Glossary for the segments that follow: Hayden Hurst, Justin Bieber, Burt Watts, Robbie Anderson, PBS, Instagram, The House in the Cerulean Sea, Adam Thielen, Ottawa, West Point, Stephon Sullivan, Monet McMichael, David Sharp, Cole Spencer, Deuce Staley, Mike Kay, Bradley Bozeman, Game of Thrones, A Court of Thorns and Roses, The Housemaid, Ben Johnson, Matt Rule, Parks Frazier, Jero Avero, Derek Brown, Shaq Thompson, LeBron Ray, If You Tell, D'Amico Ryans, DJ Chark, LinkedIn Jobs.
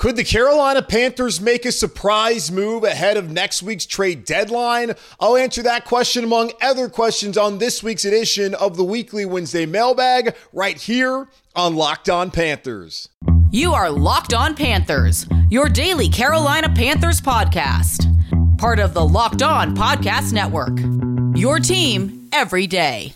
Could the Carolina Panthers make a surprise move ahead of next week's trade deadline? I'll answer that question among other questions on this week's edition of the Weekly Wednesday Mailbag right here on Locked On Panthers. You are Locked On Panthers, your daily Carolina Panthers podcast. Part of the Locked On Podcast Network, your team every day.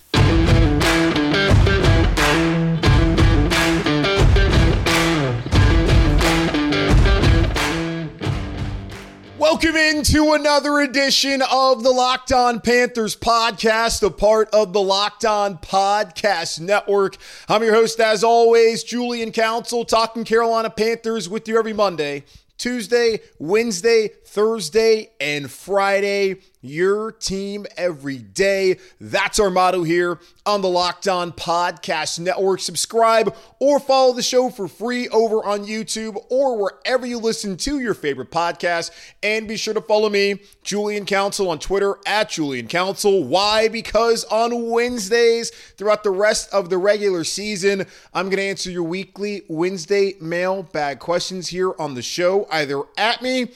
Welcome into another edition of the Locked On Panthers podcast, a part of the Locked On Podcast Network. I'm your host, as always, Julian Council, talking Carolina Panthers with you every Monday, Tuesday, Wednesday, Thursday, and Friday. Your team every day. That's our motto here on the Locked On Podcast Network. Subscribe or follow the show for free over on YouTube or wherever you listen to your favorite podcast. And be sure to follow me, Julian Council, on Twitter at Julian Council. Why? Because on Wednesdays throughout the rest of the regular season, I'm going to answer your weekly Wednesday mailbag questions here on the show, either at me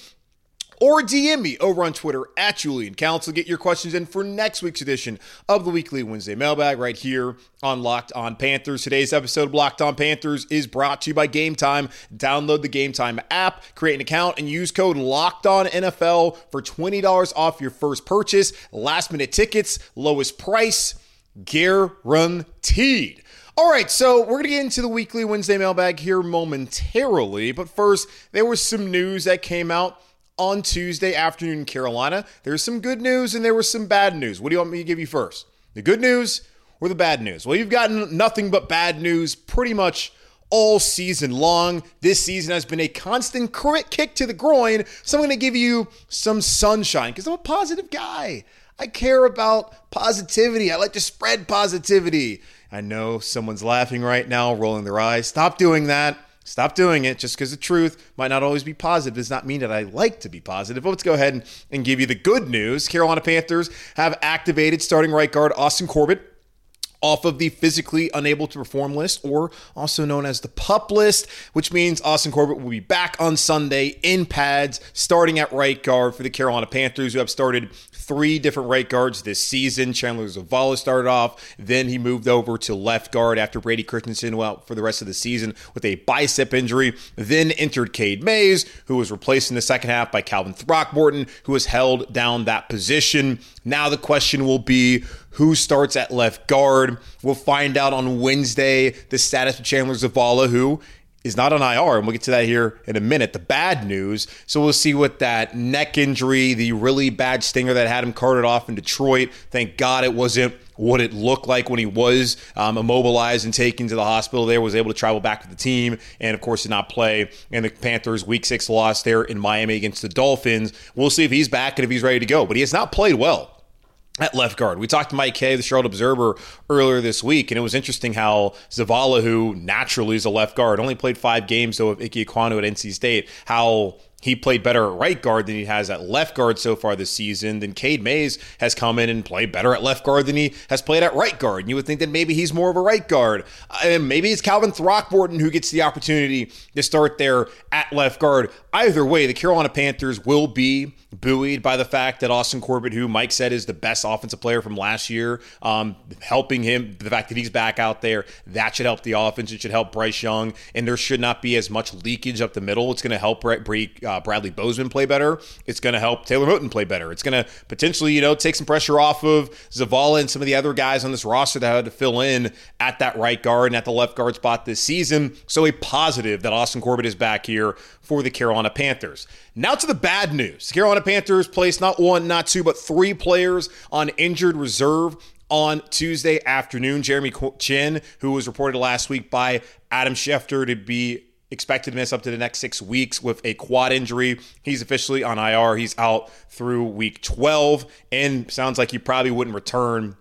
or DM me over on Twitter at Julian Council. Get your questions in for next week's edition of the Weekly Wednesday Mailbag right here on Locked On Panthers. Today's episode of Locked On Panthers is brought to you by GameTime. Download the GameTime app, create an account, and use code LOCKEDONNFL for $20 off your first purchase. Last minute tickets, lowest price, guaranteed. All right, so we're going to get into the Weekly Wednesday Mailbag here momentarily, but first, there was some news that came out on Tuesday afternoon in Carolina. There's some good news and there was some bad news. What do you want me to give you first? The good news or the bad news? Well, you've gotten nothing but bad news pretty much all season long. This season has been a constant kick to the groin, so I'm going to give you some sunshine because I'm a positive guy. I care about positivity. I like to spread positivity. I know someone's laughing right now, rolling their eyes. Stop doing that. Stop doing it. Just because the truth might not always be positive does not mean that I like to be positive. But let's go ahead and give you the good news. Carolina Panthers have activated starting right guard Austin Corbett off of the physically unable to perform list, or also known as the PUP list, which means Austin Corbett will be back on Sunday in pads, starting at right guard for the Carolina Panthers, who have started three different right guards this season. Chandler Zavala started off, then he moved over to left guard after Brady Christensen went out for the rest of the season with a bicep injury, then entered Cade Mays, who was replaced in the second half by Calvin Throckmorton, who has held down that position. Now the question will be, who starts at left guard? We'll find out on Wednesday the status of Chandler Zavala, who is not on IR, and we'll get to that here in a minute. The bad news, so we'll see what that neck injury, the really bad stinger that had him carted off in Detroit, thank God it wasn't what it looked like when he was immobilized and taken to the hospital there, was able to travel back to the team, and of course did not play in the Panthers' Week 6 loss there in Miami against the Dolphins. We'll see if he's back and if he's ready to go, but he has not played well at left guard. We talked to Mike Kay, the Charlotte Observer, earlier this week, and it was interesting how Zavala, who naturally is a left guard, only played 5 games, though, of Ikem Ekwonu at NC State, how he played better at right guard than he has at left guard so far this season. Then Cade Mays has come in and played better at left guard than he has played at right guard. And you would think that maybe he's more of a right guard. And maybe it's Calvin Throckmorton who gets the opportunity to start there at left guard. Either way, the Carolina Panthers will be buoyed by the fact that Austin Corbett, who Mike said is the best offensive player from last year, helping him, the fact that he's back out there, that should help the offense. It should help Bryce Young. And there should not be as much leakage up the middle. It's going to help Bradley Bozeman play better. It's going to help Taylor Moton play better. It's going to potentially, take some pressure off of Zavala and some of the other guys on this roster that had to fill in at that right guard and at the left guard spot this season. So a positive that Austin Corbett is back here for the Carolina Panthers. Now to the bad news. The Carolina Panthers placed not one, not two, but 3 players on injured reserve on Tuesday afternoon. Jeremy Chinn, who was reported last week by Adam Schefter to be expected to miss up to the next 6 weeks with a quad injury. He's officially on IR. He's out through week 12, and sounds like he probably wouldn't return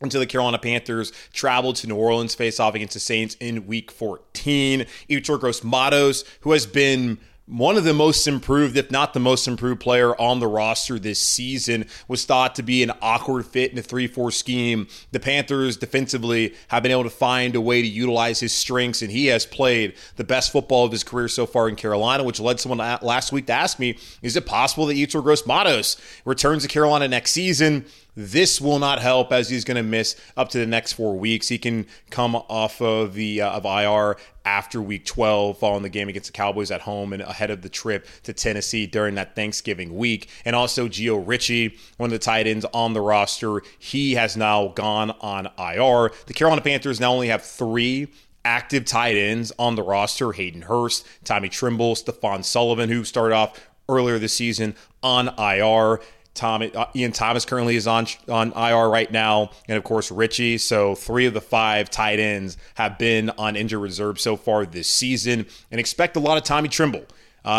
until the Carolina Panthers travel to New Orleans, face off against the Saints in week 14. Yetur Gross-Matos, who has been One of the most improved, if not the most improved player on the roster this season, was thought to be an awkward fit in a 3-4 scheme. The Panthers defensively have been able to find a way to utilize his strengths, and he has played the best football of his career so far in Carolina, which led someone last week to ask me, is it possible that Yetur Gross-Matos returns to Carolina next season? This will not help, as he's going to miss up to the next 4 weeks. He can come off of the of IR after week 12 following the game against the Cowboys at home and ahead of the trip to Tennessee during that Thanksgiving week. And also Gio Ricci, one of the tight ends on the roster, he has now gone on IR. The Carolina Panthers now only have three active tight ends on the roster: Hayden Hurst, Tommy Tremble, Stephon Sullivan, who started off earlier this season on IR. Ian Thomas currently is on IR right now, and of course Richie. So 3 of the 5 tight ends have been on injured reserve so far this season, and expect a lot of Tommy Tremble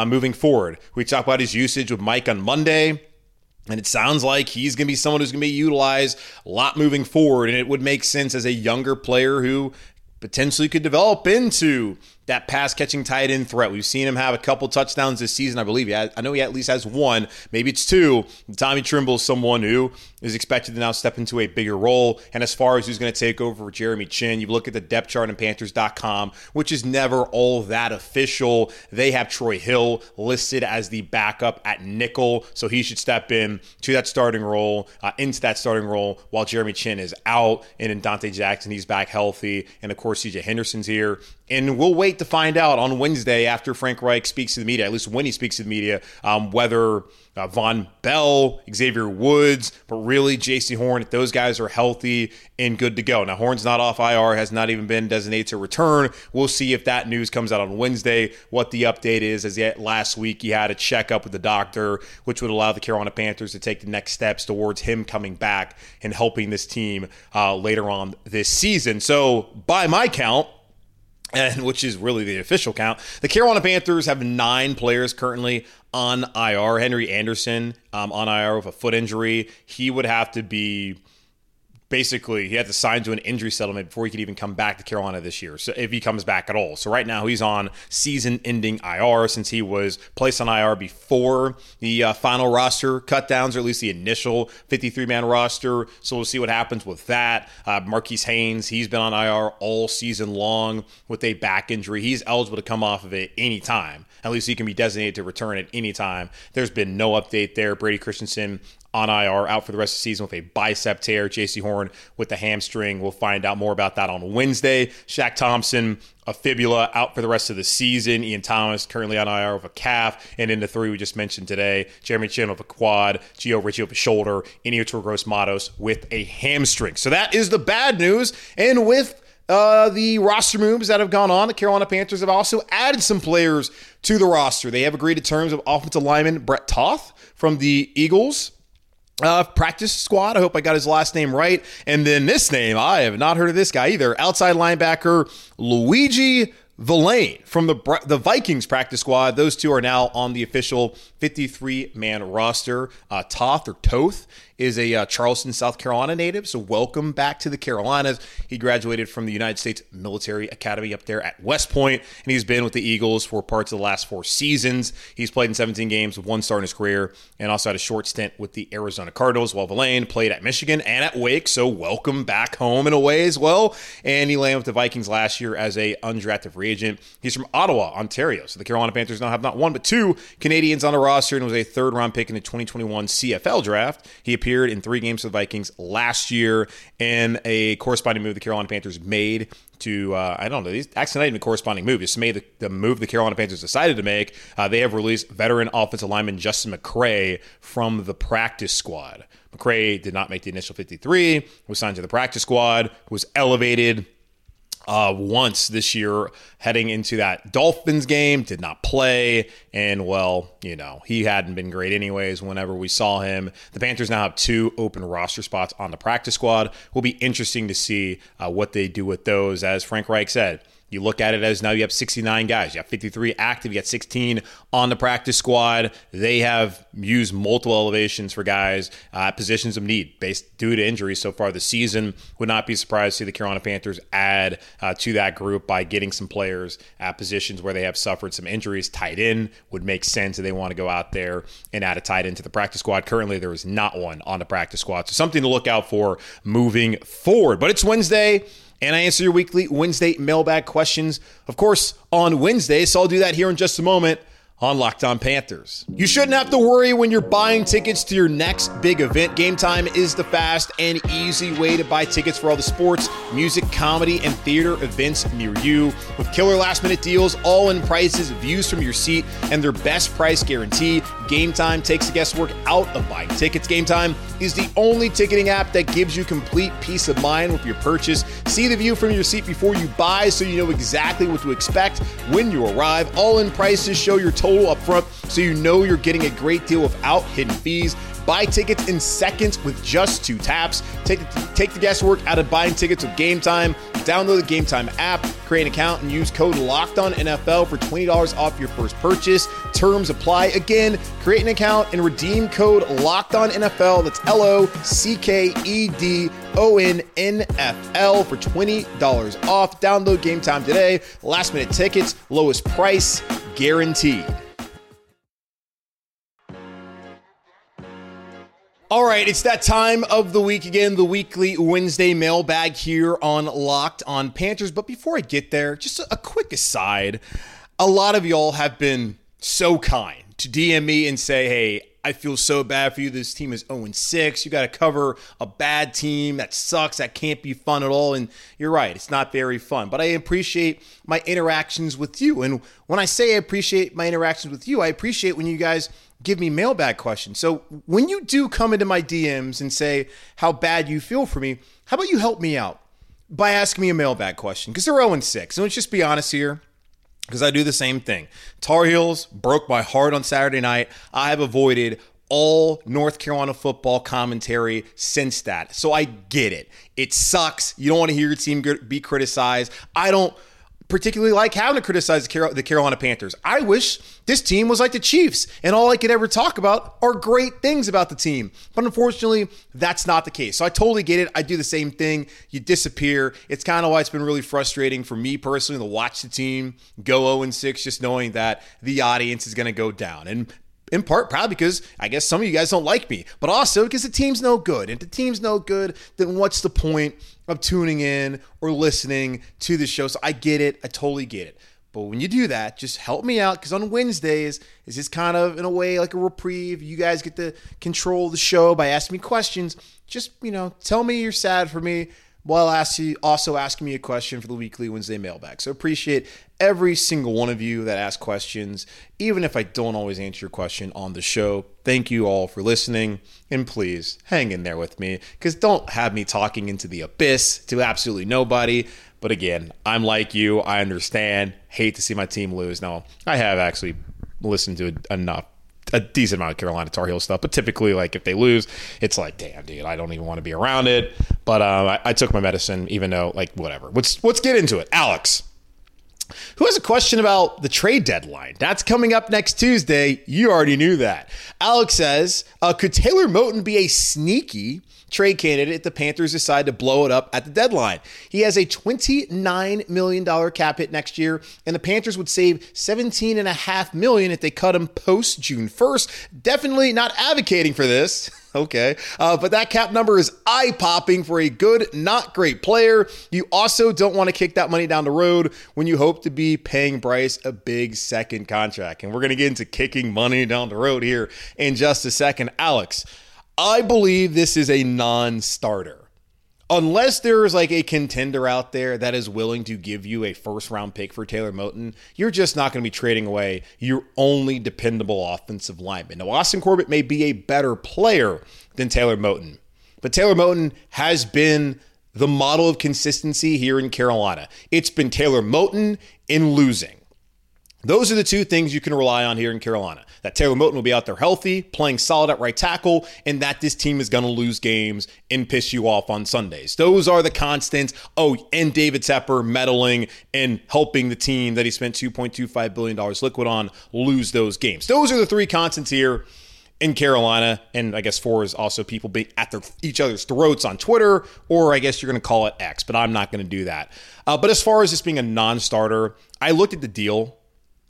moving forward. We talked about his usage with Mike on Monday, and it sounds like he's going to be someone who's going to be utilized a lot moving forward, and it would make sense as a younger player who potentially could develop into that pass-catching tight end threat. We've seen him have a couple touchdowns this season, I believe. I know he at least has 1, maybe it's 2. Tommy Tremble is someone who is expected to now step into a bigger role. And as far as who's going to take over for Jeremy Chinn, you look at the depth chart on Panthers.com, which is never all that official. They have Troy Hill listed as the backup at nickel, so he should step in to that starting role, while Jeremy Chinn is out. And then Dante Jackson, he's back healthy. And of course, CJ Henderson's here. And we'll wait to find out on Wednesday after Frank Reich speaks to the media, at least when he speaks to the media, whether Von Bell, Xavier Woods, but really Jaycee Horn, if those guys are healthy and good to go. Now, Horn's not off IR, has not even been designated to return. We'll see if that news comes out on Wednesday, what the update is, as yet last week he had a checkup with the doctor, which would allow the Carolina Panthers to take the next steps towards him coming back and helping this team later on this season. So by my count, and which is really the official count, the Carolina Panthers have 9 players currently on IR. Henry Anderson on IR with a foot injury. He would have to be, basically, he had to sign to an injury settlement before he could even come back to Carolina this year, so if he comes back at all. So right now he's on season-ending IR, since he was placed on IR before the final roster cutdowns, or at least the initial 53-man roster. So we'll see what happens with that. Marquise Haynes, he's been on IR all season long with a back injury. He's eligible to come off of it anytime. At least he can be designated to return at any time. There's been no update there. Brady Christensen on IR, out for the rest of the season with a bicep tear. Jaycee Horn with the hamstring. We'll find out more about that on Wednesday. Shaq Thompson, a fibula, out for the rest of the season. Ian Thomas currently on IR with a calf. And in the 3 we just mentioned today, Jeremy Chinn with a quad, Gio Ricci with a shoulder, and Yetur Gross-Matos with a hamstring. So that is the bad news. And with the roster moves that have gone on, the Carolina Panthers have also added some players to the roster. They have agreed to terms of offensive lineman Brett Toth from the Eagles practice squad. I hope I got his last name right. And then this name, I have not heard of this guy either. Outside linebacker Luigi Villain from the Vikings practice squad. Those 2 are now on the official 53-man roster. Toth is a Charleston, South Carolina native, so welcome back to the Carolinas. He graduated from the United States Military Academy up there at West Point, and he's been with the Eagles for parts of the last 4 seasons. He's played in 17 games with 1 star in his career, and also had a short stint with the Arizona Cardinals, while Villain played at Michigan and at Wake, so welcome back home in a way as well. And he landed with the Vikings last year as a undrafted free agent. He's from Ottawa, Ontario, so the Carolina Panthers now have not 1 but 2 Canadians on the roster, and was a 3rd-round pick in the 2021 CFL draft. He appeared in 3 games for the Vikings last year, and a corresponding move the Carolina Panthers made to, actually not even a corresponding move, just made the move the Carolina Panthers decided to make. They have released veteran offensive lineman Justin McCray from the practice squad. McCray did not make the initial 53, was signed to the practice squad, was elevated once this year heading into that Dolphins game, did not play, and he hadn't been great anyways whenever we saw him. The Panthers now have 2 open roster spots on the practice squad. Will be interesting to see what they do with those. As Frank Reich said, You look at it as now you have 69 guys. You have 53 active. You got 16 on the practice squad. They have used multiple elevations for guys, positions of need based due to injuries so far this season. Would not be surprised to see the Carolina Panthers add to that group by getting some players at positions where they have suffered some injuries. Tight end would make sense if they want to go out there and add a tight end to the practice squad. Currently, there is not one on the practice squad. So something to look out for moving forward. But it's Wednesday. And I answer your weekly Wednesday mailbag questions, of course, on Wednesday. So I'll do that here in just a moment on Locked On Panthers. You shouldn't have to worry when you're buying tickets to your next big event. GameTime is the fast and easy way to buy tickets for all the sports, music, comedy, and theater events near you. With killer last-minute deals, all-in prices, views from your seat, and their best price guarantee, GameTime takes the guesswork out of buying tickets. GameTime is the only ticketing app that gives you complete peace of mind with your purchase. See the view from your seat before you buy so you know exactly what to expect when you arrive. All-in prices show your total up front so you know you're getting a great deal without hidden fees. Buy tickets in seconds with just two taps. Take the guesswork out of buying tickets with GameTime. Download the GameTime app, create an account, and use code LOCKEDONNFL for $20 off your first purchase. Terms apply. Again, create an account and redeem code LOCKEDONNFL. That's LOCKEDONNFL for $20 off. Download GameTime today. Last-minute tickets, lowest price guaranteed. All right, it's that time of the week again, the weekly Wednesday mailbag here on Locked On Panthers. But before I get there, just a quick aside. A lot of y'all have been so kind to DM me and say, hey, I feel so bad for you. This team is 0-6. You got to cover a bad team. That sucks. That can't be fun at all. And you're right. It's not very fun. But I appreciate my interactions with you. And when I say I appreciate my interactions with you, I appreciate when you guys give me mailbag questions. So when you do come into my DMs and say how bad you feel for me, how about you help me out by asking me a mailbag question? Because they're 0-6. And let's just be honest here, because I do the same thing. Tar Heels broke my heart on Saturday night. I have avoided all North Carolina football commentary since that. So I get it. It sucks. You don't want to hear your team be criticized. I don't particularly like having to criticize the Carolina Panthers. I wish this team was like the Chiefs and all I could ever talk about are great things about the team. But unfortunately, that's not the case. So I totally get it. I do the same thing. You disappear. It's kind of why it's been really frustrating for me personally to watch the team go 0-6, just knowing that the audience is going to go down. And in part, probably because I guess some of you guys don't like me, but also because the team's no good. And if the team's no good, then what's the point of tuning in or listening to the show? So I get it. I totally get it. But when you do that, just help me out, because on Wednesdays, it's just kind of, in a way, like a reprieve. You guys get to control the show by asking me questions. Just, tell me you're sad for me while also asking me a question for the weekly Wednesday mailbag. So appreciate every single one of you that ask questions, even if I don't always answer your question on the show. Thank you all for listening, and please hang in there with me, because don't have me talking into the abyss to absolutely nobody. But again, I'm like you. I understand. Hate to see my team lose. Now, I have actually listened to a decent amount of Carolina Tar Heel stuff, but typically, like, if they lose, it's like, damn, dude, I don't even want to be around it. But I took my medicine, even though, like, whatever. Let's get into it. Alex, who has a question about the trade deadline? That's coming up next Tuesday. You already knew that. Alex says, could Taylor Moton be a sneaky trade candidate if the Panthers decide to blow it up at the deadline? He has a $29 million cap hit next year, and the Panthers would save $17.5 million if they cut him post June 1st. Definitely not advocating for this. Okay. But that cap number is eye-popping for a good, not great player. You also don't want to kick that money down the road when you hope to be paying Bryce a big second contract. And we're going to get into kicking money down the road here in just a second. Alex, I believe this is a non-starter. Unless there is like a contender out there that is willing to give you a first-round pick for Taylor Moton, you're just not going to be trading away your only dependable offensive lineman. Now, Austin Corbett may be a better player than Taylor Moton, but Taylor Moton has been the model of consistency here in Carolina. It's been Taylor Moton in losing. Those are the two things you can rely on here in Carolina. That Taylor Moton will be out there healthy, playing solid at right tackle, and that this team is going to lose games and piss you off on Sundays. Those are the constants. Oh, and David Tepper meddling and helping the team that he spent $2.25 billion liquid on lose those games. Those are the three constants here in Carolina, and I guess four is also people being at each other's throats on Twitter, or I guess you're going to call it X, but I'm not going to do that. But as far as this being a non-starter, I looked at the deal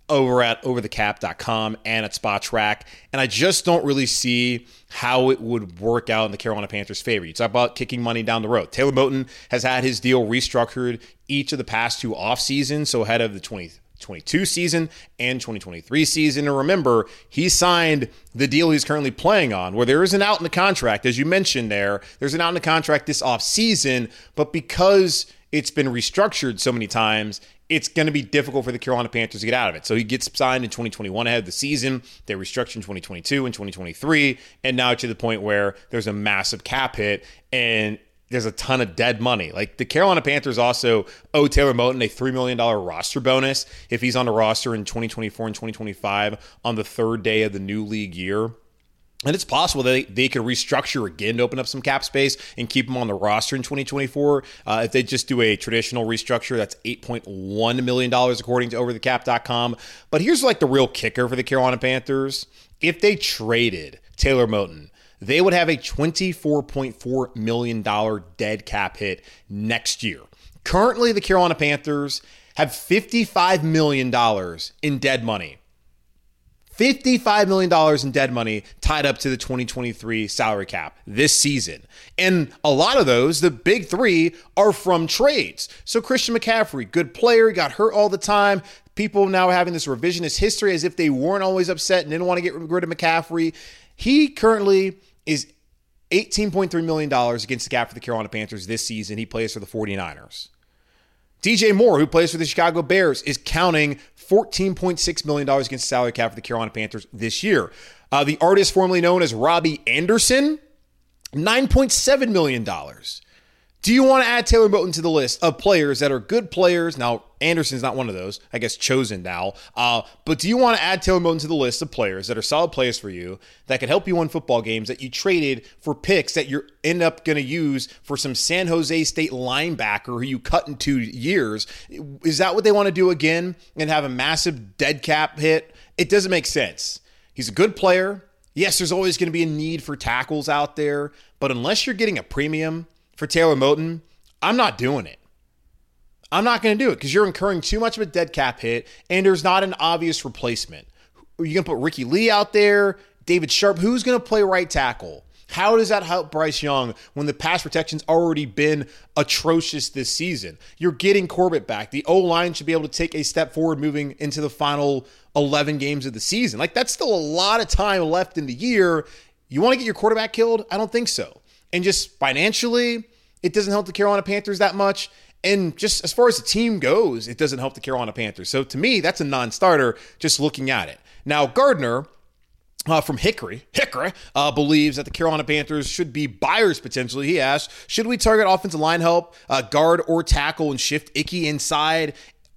over at OverTheCap.com and at SpotTrack, and I just don't really see how it would work out in the Carolina Panthers' favor. You talk about kicking money down the road. Taylor Moton has had his deal restructured each of the past two off seasons, so ahead of the 2022 season and 2023 season. And remember, he signed the deal he's currently playing on, where there is an out in the contract, as you mentioned there. There's an out in the contract this offseason, but because it's been restructured so many times, it's going to be difficult for the Carolina Panthers to get out of it. So he gets signed in 2021 ahead of the season. They restructured in 2022 and 2023, and now to the point where there's a massive cap hit and there's a ton of dead money. Like, the Carolina Panthers also owe Taylor Moton a $3 million roster bonus if he's on the roster in 2024 and 2025 on the third day of the new league year. And it's possible that they could restructure again to open up some cap space and keep him on the roster in 2024. If they just do a traditional restructure, that's $8.1 million according to OverTheCap.com. But here's like the real kicker for the Carolina Panthers. If they traded Taylor Moton, they would have a $24.4 million dead cap hit next year. Currently, the Carolina Panthers have $55 million in dead money. $55 million in dead money tied up to the 2023 salary cap this season. And a lot of those, the big three, are from trades. So Christian McCaffrey, good player, got hurt all the time. People now having this revisionist history as if they weren't always upset and didn't want to get rid of McCaffrey. He currently is $18.3 million against the cap for the Carolina Panthers this season. He plays for the 49ers. DJ Moore, who plays for the Chicago Bears, is counting $14.6 million against the salary cap for the Carolina Panthers this year. The artist formerly known as Robbie Anderson, $9.7 million. Do you want to add Taylor Moton to the list of players that are good players? Now, Anderson's not one of those, I guess, chosen now. But do you want to add Taylor Moton to the list of players that are solid players for you, that could help you win football games, that you traded for picks that you're end up going to use for some San Jose State linebacker who you cut in 2 years? Is that what they want to do again and have a massive dead cap hit? It doesn't make sense. He's a good player. Yes, there's always going to be a need for tackles out there, but unless you're getting a premium for Taylor Moton, I'm not doing it. I'm not going to do it because you're incurring too much of a dead cap hit and there's not an obvious replacement. Are you going to put Ricky Lee out there? David Sharp? Who's going to play right tackle? How does that help Bryce Young when the pass protection's already been atrocious this season? You're getting Corbett back. The O-line should be able to take a step forward moving into the final 11 games of the season. Like, that's still a lot of time left in the year. You want to get your quarterback killed? I don't think so. And just financially, it doesn't help the Carolina Panthers that much. And just as far as the team goes, it doesn't help the Carolina Panthers. So to me, that's a non-starter just looking at it. Now, Gardner from Hickory believes that the Carolina Panthers should be buyers potentially. He asked, should we target offensive line help, guard or tackle, and shift Icky inside,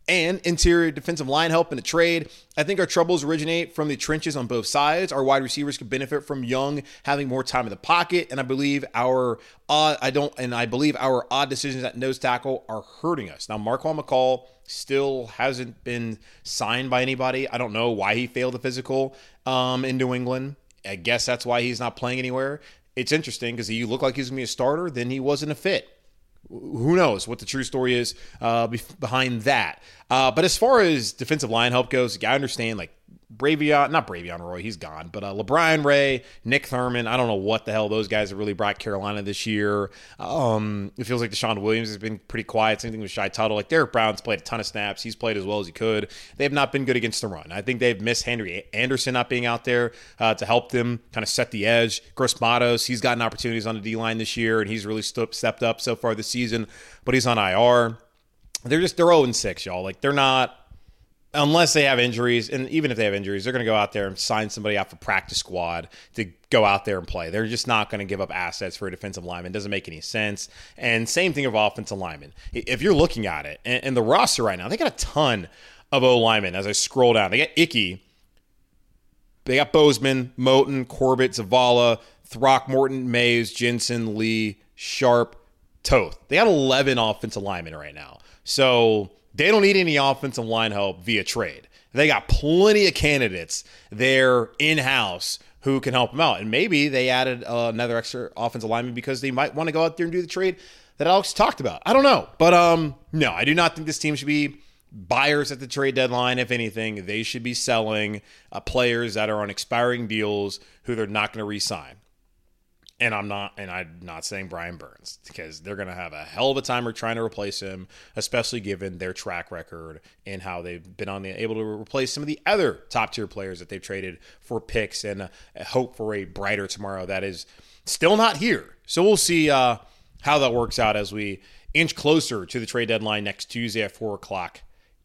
and interior defensive line help in a trade? I think our troubles originate from the trenches on both sides. Our wide receivers could benefit from Young having more time in the pocket, and I believe our odd decisions at nose tackle are hurting us. Now, Marquand McCall still hasn't been signed by anybody. I don't know why he failed the physical in New England. I guess that's why he's not playing anywhere. It's interesting because he looked like he was going to be a starter, then he wasn't a fit. Who knows what the true story is behind that. But as far as defensive line help goes, I understand, like, not Bravion Roy, he's gone, but LeBron Ray, Nick Thurman, I don't know what the hell those guys have really brought Carolina this year. It feels like Deshaun Williams has been pretty quiet. Same thing with Shai Tuttle. Like, Derek Brown's played a ton of snaps. He's played as well as he could. They have not been good against the run. I think they've missed Henry Anderson not being out there to help them kind of set the edge. Gross-Matos, he's gotten opportunities on the D-line this year, and he's really stepped up so far this season, but he's on IR. They're 0-6, y'all. Like, they're not... Unless they have injuries, and even if they have injuries, they're going to go out there and sign somebody out for practice squad to go out there and play. They're just not going to give up assets for a defensive lineman. It doesn't make any sense. And same thing of offensive linemen. If you're looking at it, and the roster right now, they got a ton of O-linemen as I scroll down. They got Icky. They got Bozeman, Moton, Corbett, Zavala, Throckmorton, Mays, Jensen, Lee, Sharp, Toth. They got 11 offensive linemen right now. So they don't need any offensive line help via trade. They got plenty of candidates there in-house who can help them out. And maybe they added another extra offensive lineman because they might want to go out there and do the trade that Alex talked about. I don't know. But no, I do not think this team should be buyers at the trade deadline. If anything, they should be selling players that are on expiring deals who they're not going to re-sign. And I'm not saying Brian Burns, because they're going to have a hell of a time trying to replace him, especially given their track record and how they've been able to replace some of the other top-tier players that they've traded for picks and a hope for a brighter tomorrow that is still not here. So we'll see how that works out as we inch closer to the trade deadline next Tuesday at 4 o'clock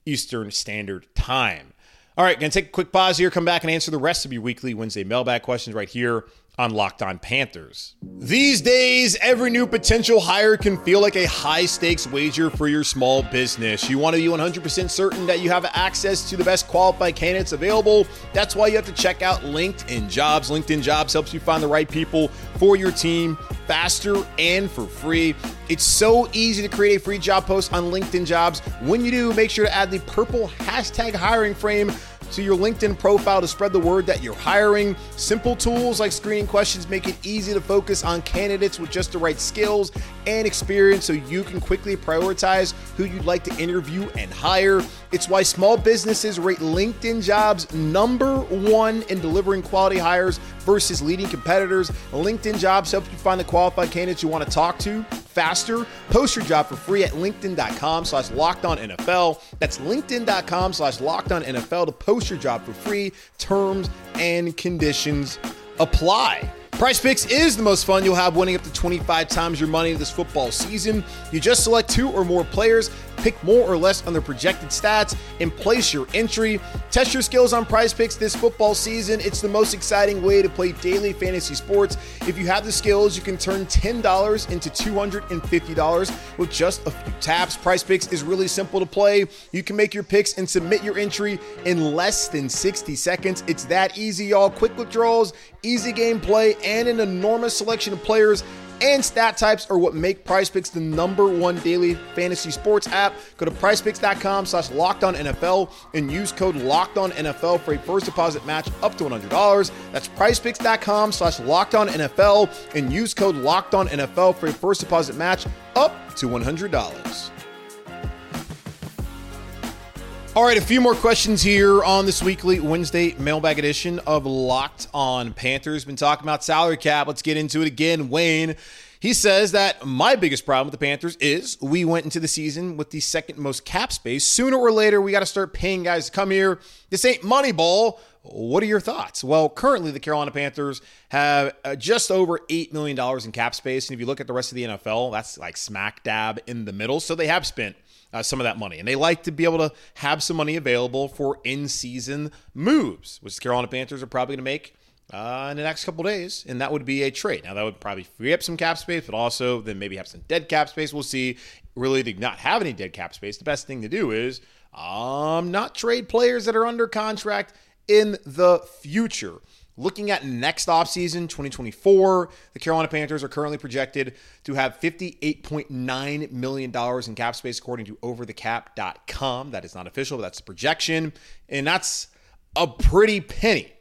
Eastern Standard Time. All right, going to take a quick pause here, come back and answer the rest of your weekly Wednesday mailbag questions right here on Locked On Panthers. These days, every new potential hire can feel like a high-stakes wager for your small business. You want to be 100% certain that you have access to the best qualified candidates available. That's why you have to check out LinkedIn Jobs. LinkedIn Jobs helps you find the right people for your team faster and for free. It's so easy to create a free job post on LinkedIn Jobs. When you do, make sure to add the purple hashtag hiring frame to your LinkedIn profile to spread the word that you're hiring. Simple tools like screening questions make it easy to focus on candidates with just the right skills and experience so you can quickly prioritize who you'd like to interview and hire. It's why small businesses rate LinkedIn Jobs #1 in delivering quality hires versus leading competitors. LinkedIn Jobs helps you find the qualified candidates you want to talk to faster. Post your job for free at LinkedIn.com/LockedOnNFL. That's LinkedIn.com/LockedOnNFL to post your job for free. Terms and conditions apply. PrizePicks is the most fun you'll have, winning up to 25 times your money this football season. You just select two or more players, pick more or less on their projected stats, and place your entry. Test your skills on PrizePicks this football season. It's the most exciting way to play daily fantasy sports. If you have the skills, you can turn $10 into $250 with just a few taps. PrizePicks is really simple to play. You can make your picks and submit your entry in less than 60 seconds. It's that easy, y'all. Quick withdrawals, easy gameplay, and an enormous selection of players and stat types are what make PrizePicks the #1 daily fantasy sports app. Go to PrizePicks.com/LockedOnNFL and use code LockedOnNFL for a first deposit match up to $100. That's PrizePicks.com/LockedOnNFL and use code LockedOnNFL for a first deposit match up to $100. All right, a few more questions here on this weekly Wednesday mailbag edition of Locked On Panthers. Been talking about salary cap. Let's get into it again. Wayne, he says that my biggest problem with the Panthers is we went into the season with the second most cap space. Sooner or later, we got to start paying guys to come here. This ain't Moneyball. What are your thoughts? Well, currently the Carolina Panthers have just over $8 million in cap space. And if you look at the rest of the NFL, that's like smack dab in the middle. So they have spent some of that money. And they like to be able to have some money available for in-season moves, which the Carolina Panthers are probably going to make in the next couple days. And that would be a trade. Now, that would probably free up some cap space, but also then maybe have some dead cap space. We'll see. Really to not have any dead cap space, the best thing to do is not trade players that are under contract in the future. Looking at next offseason, 2024, the Carolina Panthers are currently projected to have $58.9 million in cap space, according to OverTheCap.com. That is not official, but that's the projection. And that's a pretty penny.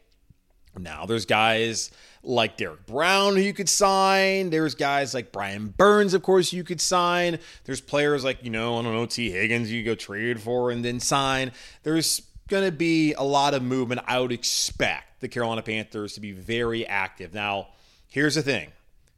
Now, there's guys like Derek Brown who you could sign. There's guys like Brian Burns, of course, you could sign. There's players like, T. Higgins you could go trade for and then sign. There's going to be a lot of movement. I would expect the Carolina Panthers to be very active. Now, here's the thing.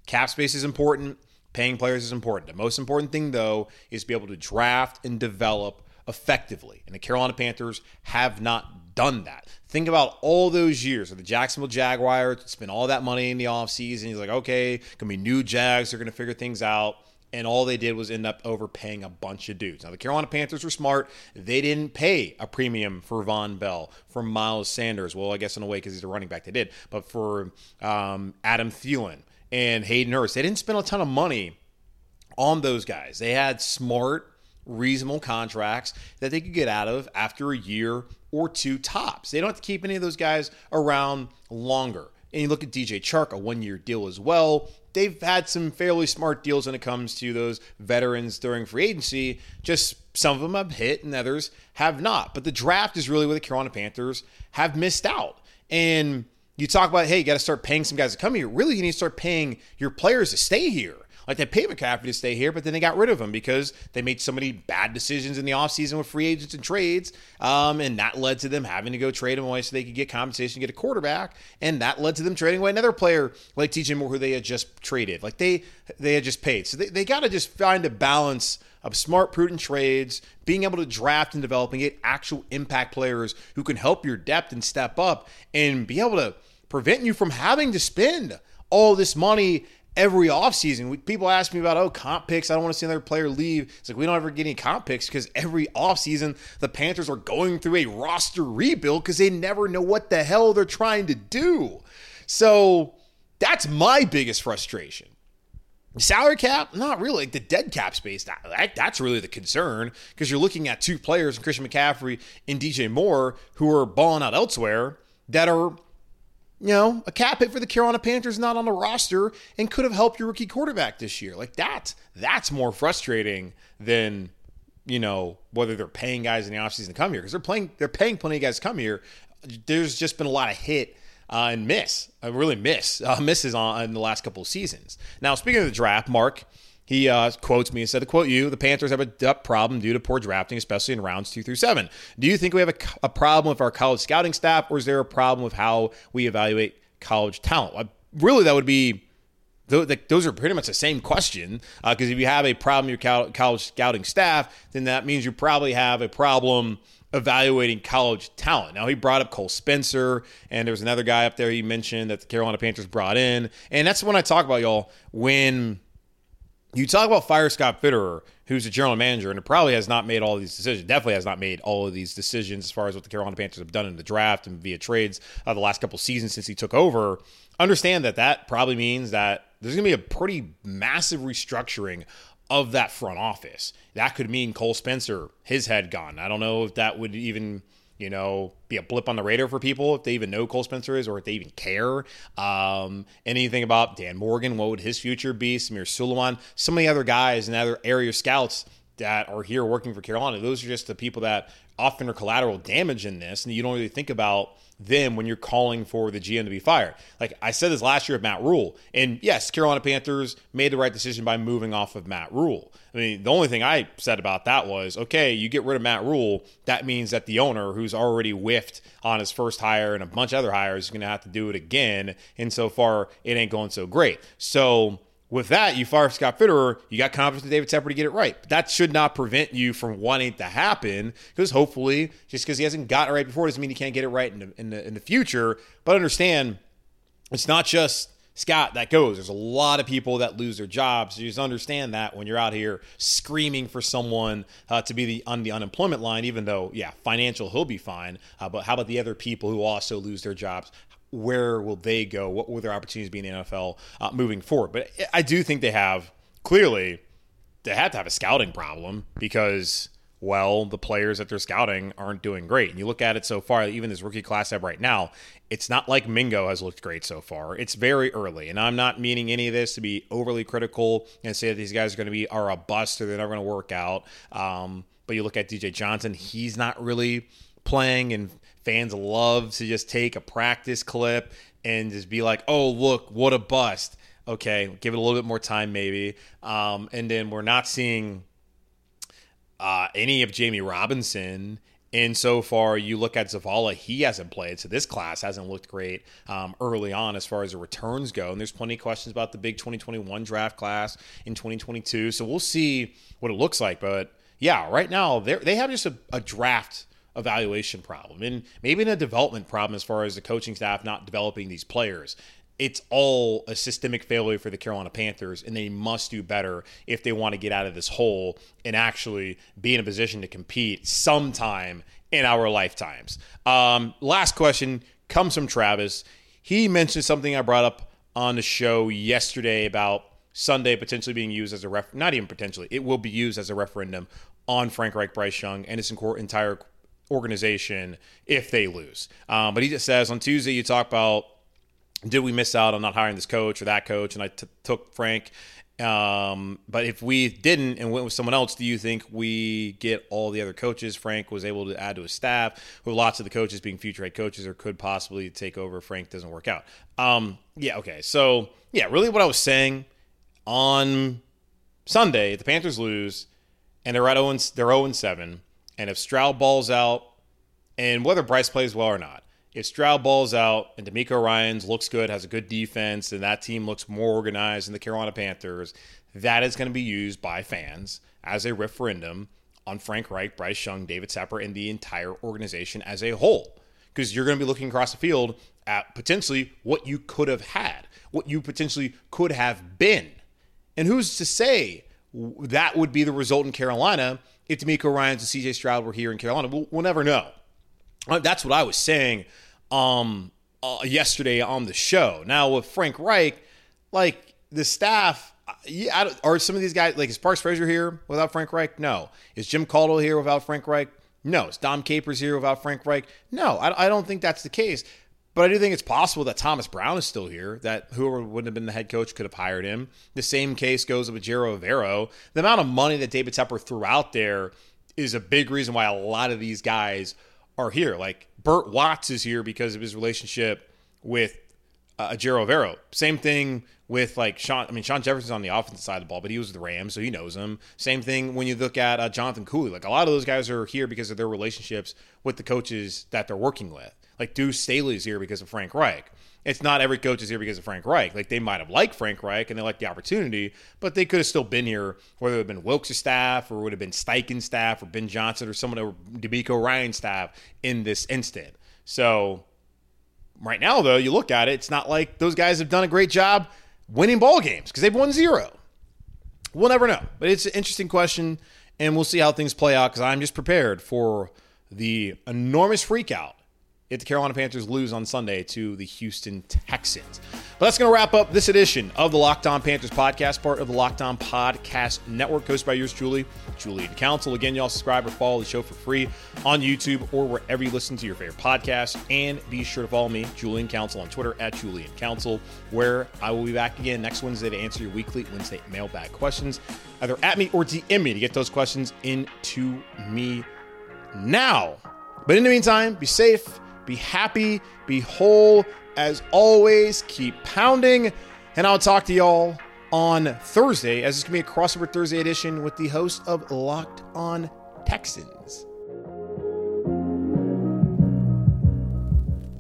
Cap space is important. Paying players is important. The most important thing, though, is to be able to draft and develop effectively. And the Carolina Panthers have not done that. Think about all those years of the Jacksonville Jaguars spent all that money in the offseason. He's like, okay, going to be new Jags. They're going to figure things out. And all they did was end up overpaying a bunch of dudes. Now, the Carolina Panthers were smart. They didn't pay a premium for Von Bell, for Miles Sanders. Well, I guess in a way because he's a running back, they did. But for Adam Thielen and Hayden Hurst, they didn't spend a ton of money on those guys. They had smart reasonable contracts that they could get out of after a year or two tops. They don't have to keep any of those guys around longer. And you look at DJ Chark, a one-year deal as well. They've had some fairly smart deals when it comes to those veterans during free agency. Just some of them have hit and others have not. But the draft is really where the Carolina Panthers have missed out. And you talk about, hey, you got to start paying some guys to come here. Really, you need to start paying your players to stay here. Like, they paid McCaffrey to stay here, but then they got rid of him because they made so many bad decisions in the offseason with free agents and trades, and that led to them having to go trade him away so they could get compensation, get a quarterback, and that led to them trading away another player like DJ Moore, who they had just traded. Like, they had just paid. So they got to just find a balance of smart, prudent trades, being able to draft and develop and get actual impact players who can help your depth and step up and be able to prevent you from having to spend all this money every offseason. People ask me about, comp picks. I don't want to see another player leave. It's like, we don't ever get any comp picks because every offseason, the Panthers are going through a roster rebuild because they never know what the hell they're trying to do. So that's my biggest frustration. Salary cap? Not really. The dead cap space, that's really the concern, because you're looking at two players, Christian McCaffrey and DJ Moore, who are balling out elsewhere, that are, a cap hit for the Carolina Panthers, not on the roster, and could have helped your rookie quarterback this year. Like, that's more frustrating than, whether they're paying guys in the offseason to come here, because they're paying plenty of guys to come here. There's just been a lot of hit and miss, misses on the last couple of seasons. Now, speaking of the draft, Mark, he quotes me and said, to quote you, the Panthers have a depth problem due to poor drafting, especially in rounds 2-7. Do you think we have a problem with our college scouting staff, or is there a problem with how we evaluate college talent? Really, that would be, those are pretty much the same question, because if you have a problem with your college scouting staff, then that means you probably have a problem evaluating college talent. Now, he brought up Cole Spencer, and there was another guy up there he mentioned that the Carolina Panthers brought in. And that's when I talk about, y'all, when you talk about fire Scott Fitterer, who's a general manager, and it probably has not made all these decisions, definitely has not made all of these decisions as far as what the Carolina Panthers have done in the draft and via trades the last couple seasons since he took over. Understand that probably means that there's going to be a pretty massive restructuring of that front office. That could mean Cole Spencer, his head gone. I don't know if that would even, be a blip on the radar for people, if they even know Cole Spencer is, or if they even care. Anything about Dan Morgan, what would his future be? Samir Suleiman, so many other guys and other area scouts that are here working for Carolina. Those are just the people that often are collateral damage in this, and you don't really think about them when you're calling for the GM to be fired. Like I said this last year of Matt Rule, and yes, Carolina Panthers made the right decision by moving off of Matt Rule. I mean, the only thing I said about that was, okay, you get rid of Matt Rule, that means that the owner, who's already whiffed on his first hire and a bunch of other hires, is going to have to do it again, and so far it ain't going so great. So with that, you fire Scott Fitterer, you got confidence in David Tepper to get it right. But that should not prevent you from wanting it to happen, because hopefully, just because he hasn't got it right before doesn't mean he can't get it right in the future. But understand, it's not just Scott that goes. There's a lot of people that lose their jobs. You just understand that when you're out here screaming for someone to be on the unemployment line, even though, financial, he'll be fine. But how about the other people who also lose their jobs? Where will they go? What will their opportunities be in the NFL moving forward? But I do think they have to have a scouting problem, because, the players that they're scouting aren't doing great. And you look at it so far, even this rookie class I have right now, it's not like Mingo has looked great so far. It's very early, and I'm not meaning any of this to be overly critical and say that these guys are going to be a bust or they're never going to work out. But you look at DJ Johnson, he's not really playing, and fans love to just take a practice clip and just be like, oh, look, what a bust. Okay, give it a little bit more time maybe. And then we're not seeing any of Jamie Robinson. And so far, you look at Zavala, he hasn't played, so this class hasn't looked great early on as far as the returns go. And there's plenty of questions about the big 2021 draft class in 2022. So we'll see what it looks like. But, right now, they have just a draft evaluation problem, and maybe in a development problem as far as the coaching staff not developing these players. It's all a systemic failure for the Carolina Panthers, and they must do better if they want to get out of this hole and actually be in a position to compete sometime in our lifetimes. Last question comes from Travis. He mentioned something I brought up on the show yesterday about Sunday potentially being used as a referendum on Frank Reich, Bryce Young, and his entire organization if they lose. But he just says, on Tuesday, you talk about, did we miss out on not hiring this coach or that coach? And I took Frank. But if we didn't and went with someone else, do you think we get all the other coaches Frank was able to add to his staff, who lots of the coaches being future head coaches or could possibly take over if Frank doesn't work out? Okay. So, really what I was saying on Sunday, the Panthers lose and they're at 0-7. And if Stroud balls out, and whether Bryce plays well or not, if Stroud balls out and D'Amico Ryans looks good, has a good defense, and that team looks more organized than the Carolina Panthers, that is going to be used by fans as a referendum on Frank Reich, Bryce Young, David Tepper, and the entire organization as a whole. Because you're going to be looking across the field at potentially what you could have had, what you potentially could have been. And who's to say that would be the result in Carolina if D'Amico Ryans and CJ Stroud were here in Carolina? We'll never know. That's what I was saying yesterday on the show. Now, with Frank Reich, like, the staff, are some of these guys, like, is Parks Frazier here without Frank Reich? No. Is Jim Caldwell here without Frank Reich? No. Is Dom Capers here without Frank Reich? No. I don't think that's the case. But I do think it's possible that Thomas Brown is still here, that whoever wouldn't have been the head coach could have hired him. The same case goes with Jero Avero. The amount of money that David Tepper threw out there is a big reason why a lot of these guys are here. Like, Burt Watts is here because of his relationship with Jero Avero. Same thing with, like, Sean Jefferson's on the offensive side of the ball, but he was with the Rams, so he knows him. Same thing when you look at Jonathan Cooley. Like, a lot of those guys are here because of their relationships with the coaches that they're working with. Like, Deuce Staley is here because of Frank Reich. It's not every coach is here because of Frank Reich. Like, they might have liked Frank Reich and they liked the opportunity, but they could have still been here, whether it would have been Wilkes' staff or would have been Steichen's staff or Ben Johnson or someone over D'Amico Ryan's staff in this instant. So right now, though, you look at it, it's not like those guys have done a great job winning ball games because they've won zero. We'll never know. But it's an interesting question, and we'll see how things play out because I'm just prepared for the enormous freakout if the Carolina Panthers lose on Sunday to the Houston Texans. But that's going to wrap up this edition of the Locked On Panthers podcast, part of the Locked On Podcast Network, hosted by yours truly, Julian Council. Again, y'all subscribe or follow the show for free on YouTube or wherever you listen to your favorite podcast. And be sure to follow me, Julian Council, on Twitter at Julian Council, where I will be back again next Wednesday to answer your weekly Wednesday mailbag questions, either at me or DM me to get those questions into me now. But in the meantime, be safe. Be happy, be whole. As always, keep pounding. And I'll talk to y'all on Thursday, as it's going to be a crossover Thursday edition with the host of Locked On Texans.